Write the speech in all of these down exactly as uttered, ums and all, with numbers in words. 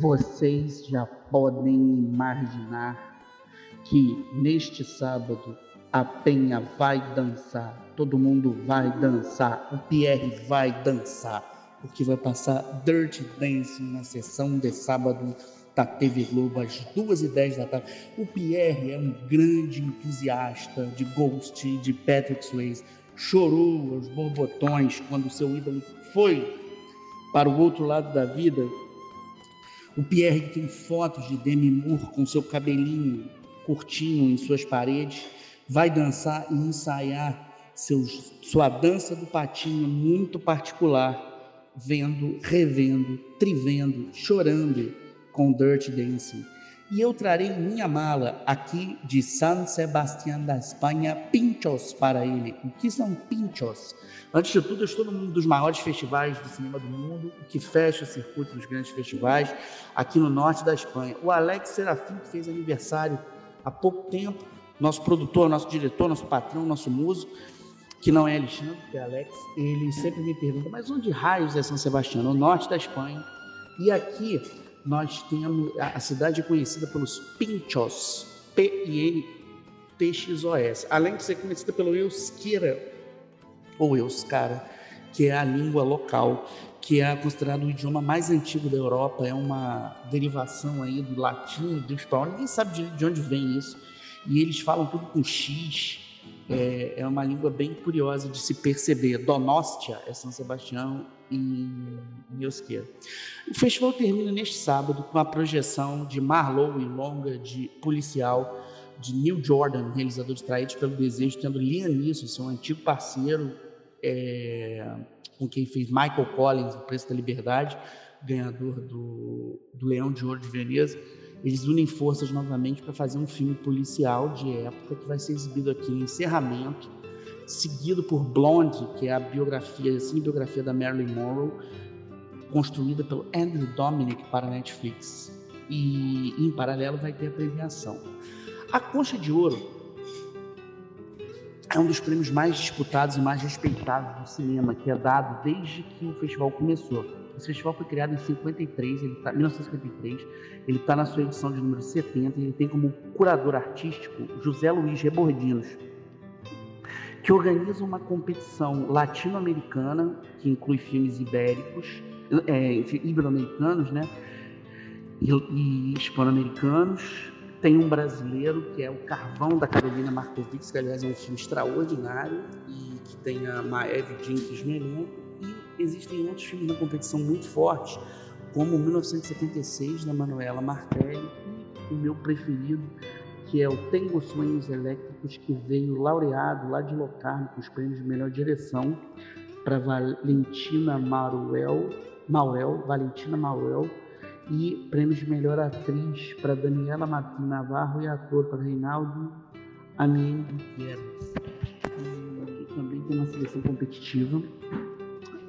Vocês já podem imaginar que neste sábado a Penha vai dançar, todo mundo vai dançar, o Pierre vai dançar, porque vai passar Dirty Dancing na sessão de sábado da T V Globo às duas e dez da tarde. O Pierre é um grande entusiasta de Ghost e de Patrick Swayze, chorou aos borbotões quando seu ídolo foi para o outro lado da vida. O Pierre tem fotos de Demi Moore com seu cabelinho curtinho em suas paredes, vai dançar e ensaiar seus, sua dança do patinho muito particular, vendo, revendo, trivendo, chorando com Dirty Dancing. E eu trarei minha mala aqui de San Sebastián da Espanha, Pinchos para ele. O que são Pinchos? Antes de tudo, eu estou num dos maiores festivais de cinema do mundo, que fecha o circuito dos grandes festivais aqui no norte da Espanha. O Alex Serafim, que fez aniversário há pouco tempo, nosso produtor, nosso diretor, nosso patrão, nosso músico, que não é Alexandre, que é Alex, ele sempre me pergunta, mas onde raios é San Sebastián? No norte da Espanha. E aqui nós temos, a cidade é conhecida pelos Pinchos, P I N T X O S, além de ser conhecida pelo Euskara, ou Euskara, que é a língua local, que é considerado o idioma mais antigo da Europa, é uma derivação aí do latim, do espanhol, ninguém sabe de, de onde vem isso, e eles falam tudo com X, é, é uma língua bem curiosa de se perceber. Donostia é São Sebastião, em Euskara. O festival termina neste sábado com a projeção de Marlowe, longa de policial de Neil Jordan, realizador de Traídos pelo Desejo, tendo Liam Neeson, seu antigo parceiro, é, com quem fez Michael Collins, O Preço da Liberdade, ganhador do, do Leão de Ouro de Veneza. Eles unem forças novamente para fazer um filme policial de época que vai ser exibido aqui em Encerramento, seguido por Blonde, que é a biografia, a cinebiografia da Marilyn Monroe, construída pelo Andrew Dominic para a Netflix. E, em paralelo, vai ter a premiação. A Concha de Ouro é um dos prêmios mais disputados e mais respeitados do cinema, que é dado desde que o festival começou. Esse festival foi criado em cinquenta e três, ele tá, mil novecentos e cinquenta e três, ele está na sua edição de número setenta, e ele tem como curador artístico José Luiz Rebordinos, que organiza uma competição latino-americana, que inclui filmes ibéricos, é, ibero-americanos, né? E, e hispano-americanos. Tem um brasileiro, que é o Carvão, da Carolina Markovics, que, aliás, é um filme extraordinário, e que tem a Maeve Jenkins no elenco. E existem outros filmes na competição muito fortes, como mil novecentos e setenta e seis, da Manuela Martelli, e o meu preferido, que é o Tenho Sonhos Elétricos, que veio laureado lá de Locarno com os prêmios de melhor direção para Valentina Maurel, Maurel, Valentina Maurel, e prêmios de melhor atriz para Daniela Martins Navarro e ator para Reinaldo Amiendo Gutierrez. Também tem uma seleção competitiva,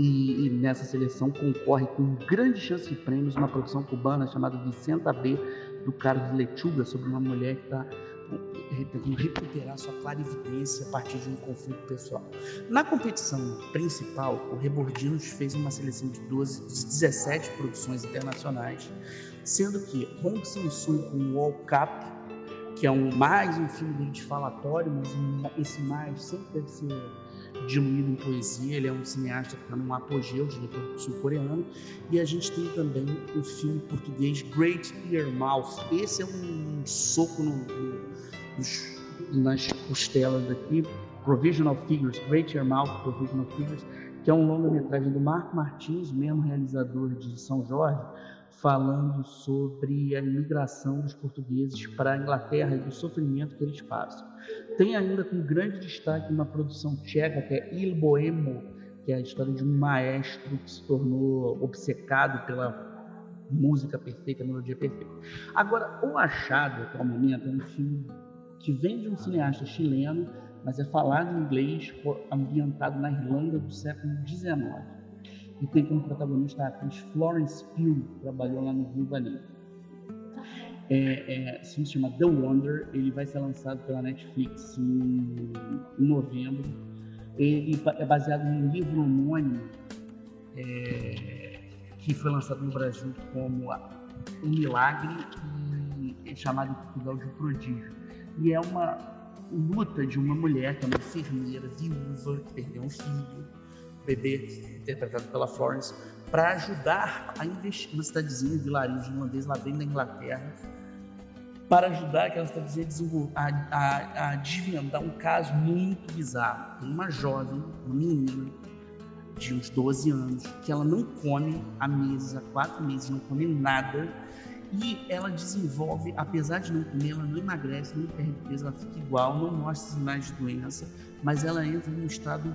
e, e nessa seleção concorre com grande chance de prêmios uma produção cubana chamada Vicenta B, do Carlos Lechuga, sobre uma mulher que está tentando recuperar sua clarividência a partir de um conflito pessoal. Na competição principal, o Rebordinos fez uma seleção de doze, de dezessete produções internacionais, sendo que Hong Sang-soo com o World Cup, que é um, mais um filme de falatório, mas um, esse mais sempre deve ser diluído em poesia. Ele é um cineasta que está num apogeu, diretor sul-coreano. E a gente tem também o filme português Great Yarmouth. Esse é um soco no, no, nas costelas daqui. Provisional Figures, Great Yarmouth, Provisional Figures, que é um longa-metragem do Marco Martins, mesmo realizador de São Jorge, falando sobre a imigração dos portugueses para a Inglaterra e do sofrimento que eles passam. Tem ainda com grande destaque uma produção tcheca, que é Il Boemo, que é a história de um maestro que se tornou obcecado pela música perfeita, melodia perfeita. Agora, O Achado, até o momento, é um filme que vem de um cineasta chileno, mas é falado em inglês, ambientado na Irlanda do século dezenove. E tem como protagonista a atriz Florence Pugh, que trabalhou lá no Viúva Negra. É, é, se chama The Wonder, ele vai ser lançado pela Netflix em, em novembro. Ele é baseado num livro homônimo, é, que foi lançado no Brasil como um milagre e é chamado em Portugal de prodígio. E é uma luta de uma mulher que é uma enfermeira, viúva, que perdeu um filho, um bebê interpretado pela Florence, para ajudar a investir uma cidadezinha, um vilarejo holandês lá dentro da Inglaterra, para ajudar aquela cidadezinha a, a, a desvendar um caso muito bizarro. Tem uma jovem, uma menina de uns doze anos, que ela não come há meses, há quatro meses, não come nada, e ela desenvolve, apesar de não comer, ela não emagrece, não perde peso, ela fica igual, não mostra sinais de doença, mas ela entra num estado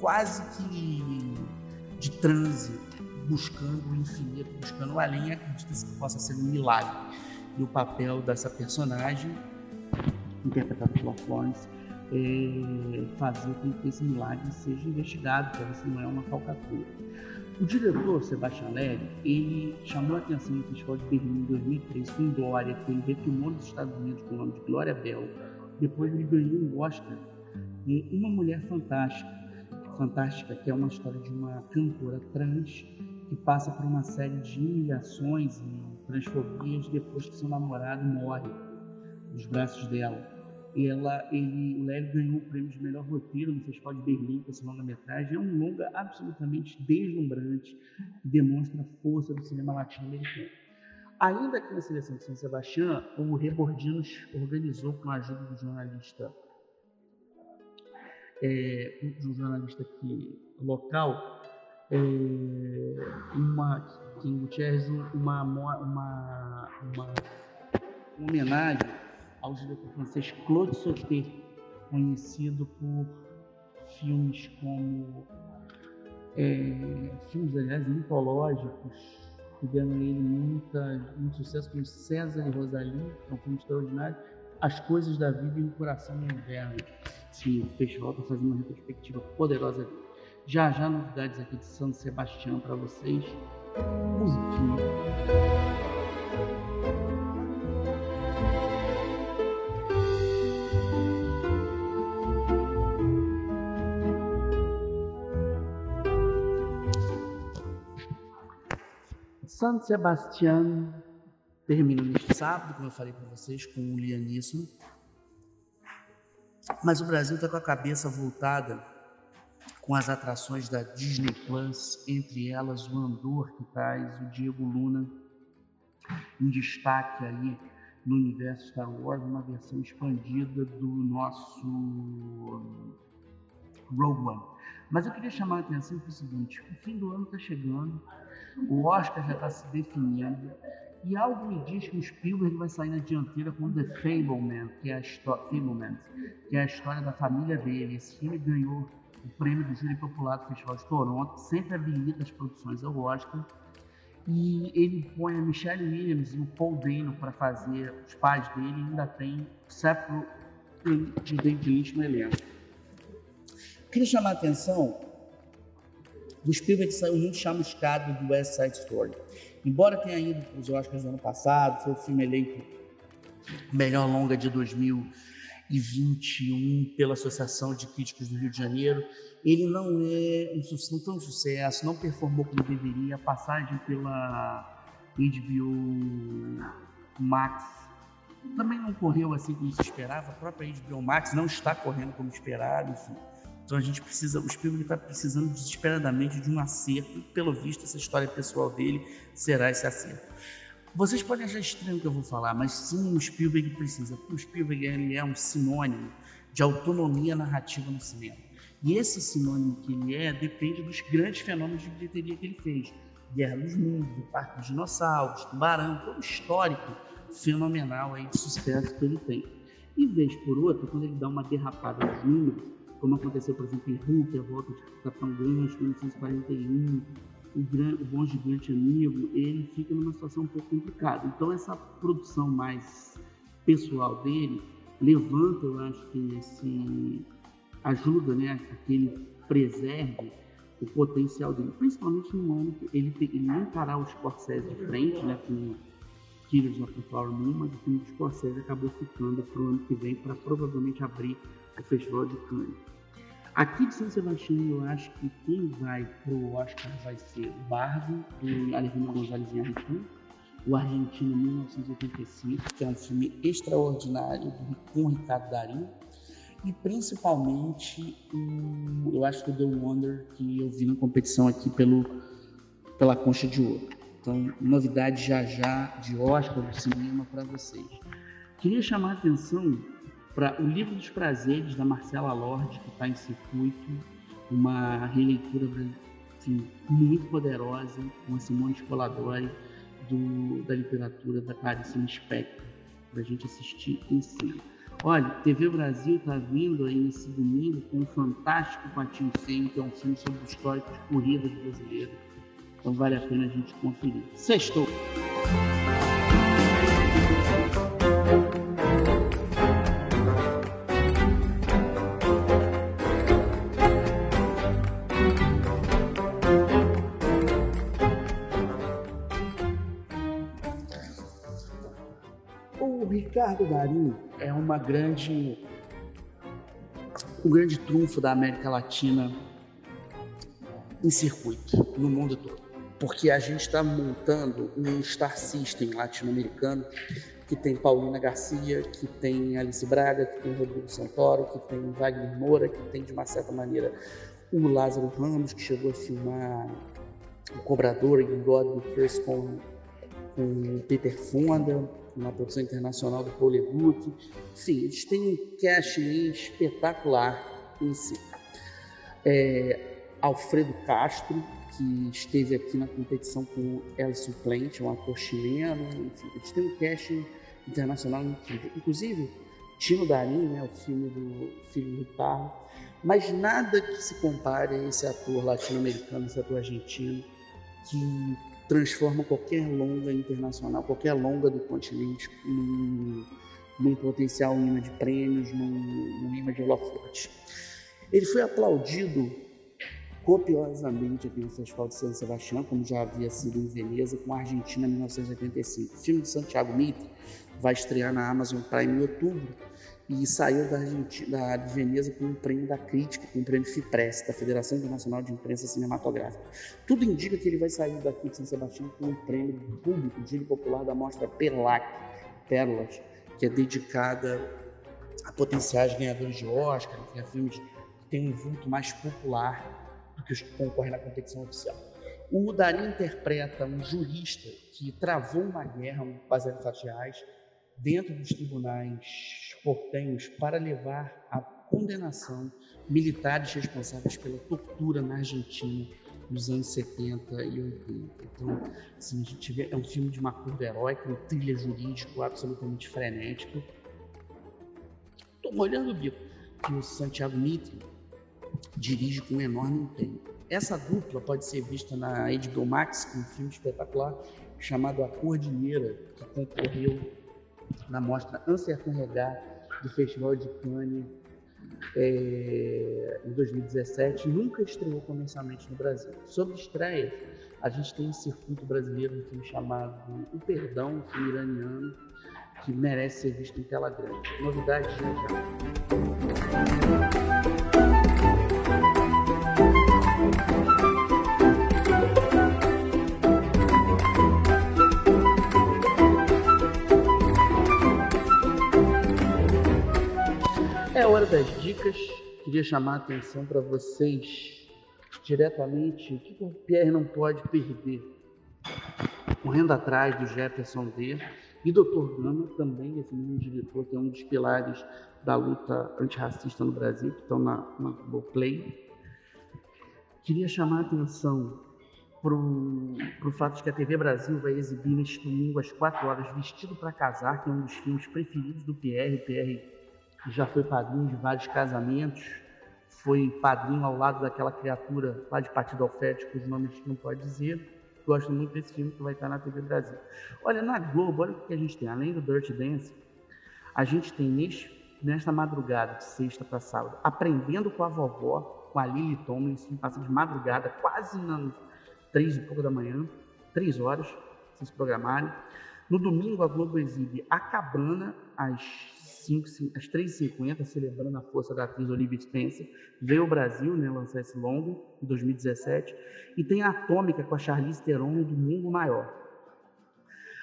quase que de transe, buscando o infinito, buscando o além, e acredita-se que possa ser um milagre. E o papel dessa personagem, interpretado pela Florence, é fazer com que esse milagre seja investigado, para ver se não é uma falcatrua. O diretor, Sebastián Lelio, ele chamou a atenção no Festival de Berlim em dois mil e três com Glória, que ele retomou nos Estados Unidos com o nome de Glória Bell. Depois ele ganhou um Oscar em Uma Mulher Fantástica, fantástica, que é uma história de uma cantora trans que passa por uma série de humilhações e transfobias depois que seu namorado morre nos braços dela. Ela, ele, o Lélio ganhou o prêmio de melhor roteiro no Festival de Berlim com essa longa-metragem. É um longa absolutamente deslumbrante, que demonstra a força do cinema latino-americano. Ainda que na seleção de São Sebastián, o Rebordinos organizou, com a ajuda do jornalista, é, de um jornalista aqui, local, é, uma, em Gutierrez, uma, uma, uma, uma homenagem ao diretor francês Claude Sauté, conhecido por filmes como é, filmes, aliás, mitológicos, que deram a ele muita, muito sucesso, como César e Rosalie, que é um filme extraordinário, As Coisas da Vida e O Coração do Inverno. Sim, o festival está fazendo uma retrospectiva poderosa dele. Já já novidades aqui de San Sebastián para vocês. Musiquinha. San Sebastián termina neste sábado, como eu falei para vocês, com o Lianisson. Mas o Brasil está com a cabeça voltada com as atrações da Disney Plus, entre elas o Andor, que traz o Diego Luna em destaque aí no universo Star Wars, uma versão expandida do nosso Rogue One. Mas eu queria chamar a atenção para o seguinte: o fim do ano está chegando, o Oscar já está se definindo, e algo me diz que o Spielberg vai sair na dianteira com The Fableman, que é a, Fableman, que é a história da família dele. Esse filme ganhou o prêmio do Júri Popular do Festival de Toronto, sempre habilita as produções ao Oscar, e ele põe a Michelle Williams e o Paul Dano para fazer os pais dele, e ainda tem o Safro de David Lynch no elenco. Queria chamar a atenção do Spielberg, saiu muito chamuscado do West Side Story. Embora tenha ido para os Oscars no ano passado, foi o filme eleito melhor longa de dois mil e vinte e um pela Associação de Críticos do Rio de Janeiro, ele não é um, não foi um sucesso, não performou como deveria. A passagem pela H B O Max também não correu assim como se esperava, a própria H B O Max não está correndo como esperado, enfim. Então a gente precisa, o Spielberg está precisando desesperadamente de um acerto, e pelo visto essa história pessoal dele será esse acerto. Vocês podem achar estranho o que eu vou falar, mas sim, o Spielberg precisa. O Spielberg ele é um sinônimo de autonomia narrativa no cinema. E esse sinônimo que ele é depende dos grandes fenômenos de bilheteria que ele fez. Guerra dos Mundos, o Parque dos Dinossauros, Tubarão, todo o histórico fenomenal aí de sucesso que ele tem. E vez por outra, quando ele dá uma derrapada nos números, como aconteceu, por exemplo, em Hulk, a volta de Capitão Gancho, em mil novecentos e quarenta e um, o, gran, o Bom Gigante Amigo, ele fica numa situação um pouco complicada. Então, essa produção mais pessoal dele levanta, eu acho que esse, ajuda, né, a que ele preserve o potencial dele, principalmente no ano que ele, tem, ele não encarar o Scorsese de frente, né, com Killers of the Flower Moon, mas o filme do Scorsese acabou ficando para o ano que vem, para provavelmente abrir o Festival de Cannes. Aqui de São Sebastián, eu acho que quem vai pro Oscar vai ser o Barbie, do Alejandro González Iñárritu, O Argentino mil novecentos e oitenta e cinco, que é um filme extraordinário com Ricardo Darín, e principalmente o, eu acho que o The Wonder, que eu vi na competição aqui pelo, pela Concha de Ouro. Então, novidade já já de Oscar do cinema para vocês. Queria chamar a atenção para o Livro dos Prazeres, da Marcela Lorde, que está em circuito, uma releitura, enfim, muito poderosa, com a Simone Scoladori, do, da literatura da Clarice Lispector, para a gente assistir em cima. Olha, T V Brasil está vindo aí nesse domingo com o fantástico Patinho Feio, que é um filme sobre o histórico de corridas brasileiras. Então vale a pena a gente conferir. Sextou! Ricardo Darín é uma grande, um grande trunfo da América Latina em circuito, no mundo todo. Porque a gente está montando um star system latino-americano que tem Paulina Garcia, que tem Alice Braga, que tem Rodrigo Santoro, que tem Wagner Moura, que tem, de uma certa maneira, o Lázaro Ramos, que chegou a filmar O Cobrador, em God We Curse, com o Peter Fonda, uma produção internacional do Paul LeDuc. Sim, eles têm um casting espetacular em si. É, Alfredo Castro, que esteve aqui na competição com El Suplente, um ator chileno, enfim, eles têm um casting internacional incrível. Inclusive, Tino Darín, né, o filme do filho do Parro, mas nada que se compare a esse ator latino-americano, esse ator argentino, que transforma qualquer longa internacional, qualquer longa do continente num, num potencial imã de prêmios, num, num imã de holofote. Ele foi aplaudido copiosamente aqui no Festival de San Sebastián, como já havia sido em Veneza, com a Argentina em mil novecentos e oitenta e cinco. O filme de Santiago Mitre vai estrear na Amazon Prime em outubro e saiu da Argentina, de Veneza, com um prêmio da crítica, com um prêmio FIPRESS, da Federação Internacional de Imprensa Cinematográfica. Tudo indica que ele vai sair daqui de San Sebastián com um prêmio público, Júri Popular, da Mostra Perlac, Pérolas, que é dedicada a potenciais ganhadores de Oscar, que é filmes que têm um vulto mais popular do que os que concorrem na competição oficial. O Darín interpreta um jurista que travou uma guerra, um baseado em fatos reais, dentro dos tribunais portenhos para levar à condenação militares responsáveis pela tortura na Argentina nos anos setenta e oitenta. Então, assim, a gente vê, é um filme de uma curva heróica, um thriller jurídico absolutamente frenético. Estou molhando o bico, que o Santiago Mitre dirige com um enorme empenho. Essa dupla pode ser vista na H B O Max, com um filme espetacular chamado A Cordilheira, que concorreu na mostra Uncertain Regard do Festival de Cannes é, em dois mil e dezessete, nunca estreou comercialmente no Brasil. Sobre estreias, a gente tem um circuito brasileiro, um filme chamado O Perdão, um filme iraniano, que merece ser visto em tela grande. Novidade já já. Das dicas, queria chamar a atenção para vocês diretamente o que o Pierre não pode perder. Correndo atrás do Jefferson D. e doutor Gama, também esse mesmo diretor, que é um dos pilares da luta antirracista no Brasil, que estão na, na Globoplay. Queria chamar a atenção para o fato de que a T V Brasil vai exibir neste domingo às quatro horas Vestido para Casar, que é um dos filmes preferidos do Pierre. Pierre já foi padrinho de vários casamentos, foi padrinho ao lado daquela criatura lá de Partido Alfético, cujo nome a gente não pode dizer. Gosto muito desse filme, que vai estar na T V Brasil. Olha, na Globo, olha o que a gente tem. Além do Dirty Dancing, a gente tem neste, nesta madrugada, de sexta para sábado, Aprendendo com a Vovó, com a Lily Tomlinson, passa de madrugada, quase nas três e pouco da manhã, três horas, se se programarem. No domingo, a Globo exibe A Cabana, às às três e cinquenta, celebrando a força da atriz Olivia Spencer. Veio ao Brasil, né, lançar esse longo, em dois mil e dezessete. E tem a Atômica, com a Charlize Theron, no domingo maior.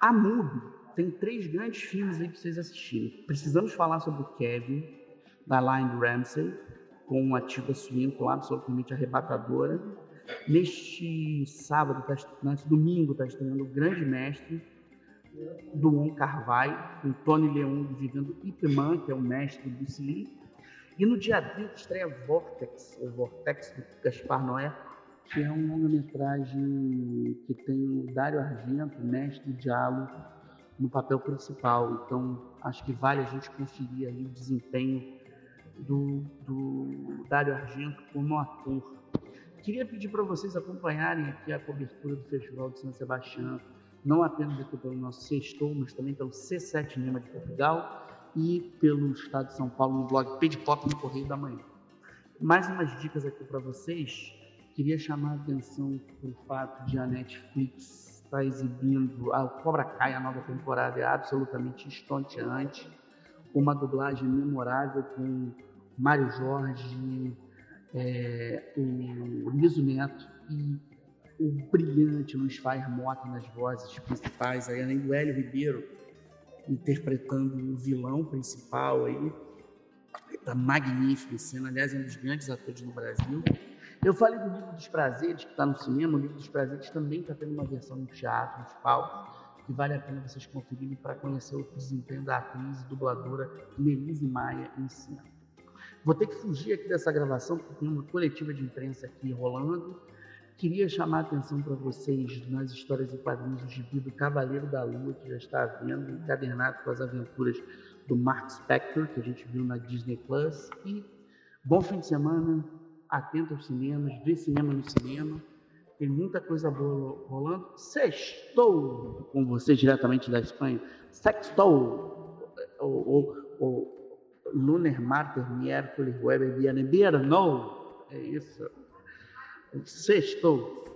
A Mubi tem três grandes filmes aí para vocês assistirem. Precisamos falar sobre o Kevin, da Line Ramsey, com uma Tilda Swinton absolutamente arrebatadora. Neste sábado, neste domingo, está estreando o Grande Mestre, do Wong Kar-wai, com Tony Leung vivendo Ip Man, que é o mestre do Bruce Lee. E no dia vinte estreia Vortex, o Vortex do Gaspar Noé, que é um longa-metragem que tem o Dario Argento, mestre Diallo, no papel principal. Então, acho que vale a gente conferir aí o desempenho do, do Dario Argento como ator. Queria pedir para vocês acompanharem aqui a cobertura do Festival de San Sebastián, não apenas aqui pelo nosso Sextou, mas também pelo C sete Cinema de Portugal e pelo Estado de São Paulo no blog Page Pop no Correio da Manhã. Mais umas dicas aqui para vocês. Queria chamar a atenção para o fato de a Netflix estar exibindo a Cobra Kai, a nova temporada, é absolutamente estonteante. Uma dublagem memorável com Mário Jorge, é, o Liso Neto e o brilhante Luiz Fair Mota nas vozes principais, aí, além do Hélio Ribeiro interpretando o vilão principal. Aí. Tá magnífico em cena, aliás, é um dos grandes atores no Brasil. Eu falei do Livro dos Prazeres, que está no cinema. O Livro dos Prazeres também está tendo uma versão no teatro, nos palcos, que vale a pena vocês conferirem para conhecer o desempenho da atriz e dubladora Melise Maia em cena. Vou ter que fugir aqui dessa gravação, porque tem uma coletiva de imprensa aqui rolando. Queria chamar a atenção para vocês nas histórias e quadrinhos do gibi do Cavaleiro da Lua, que já está à venda, encadernado com as aventuras do Mark Spector, que a gente viu na Disney Plus. E bom fim de semana. Atento aos cinemas, vê cinema no cinema, tem muita coisa boa rolando. Sextou com você diretamente da Espanha. Sextou, o, o, o lunes, martes, miércoles, jueves, viernes, viernes, não, é isso, sextou.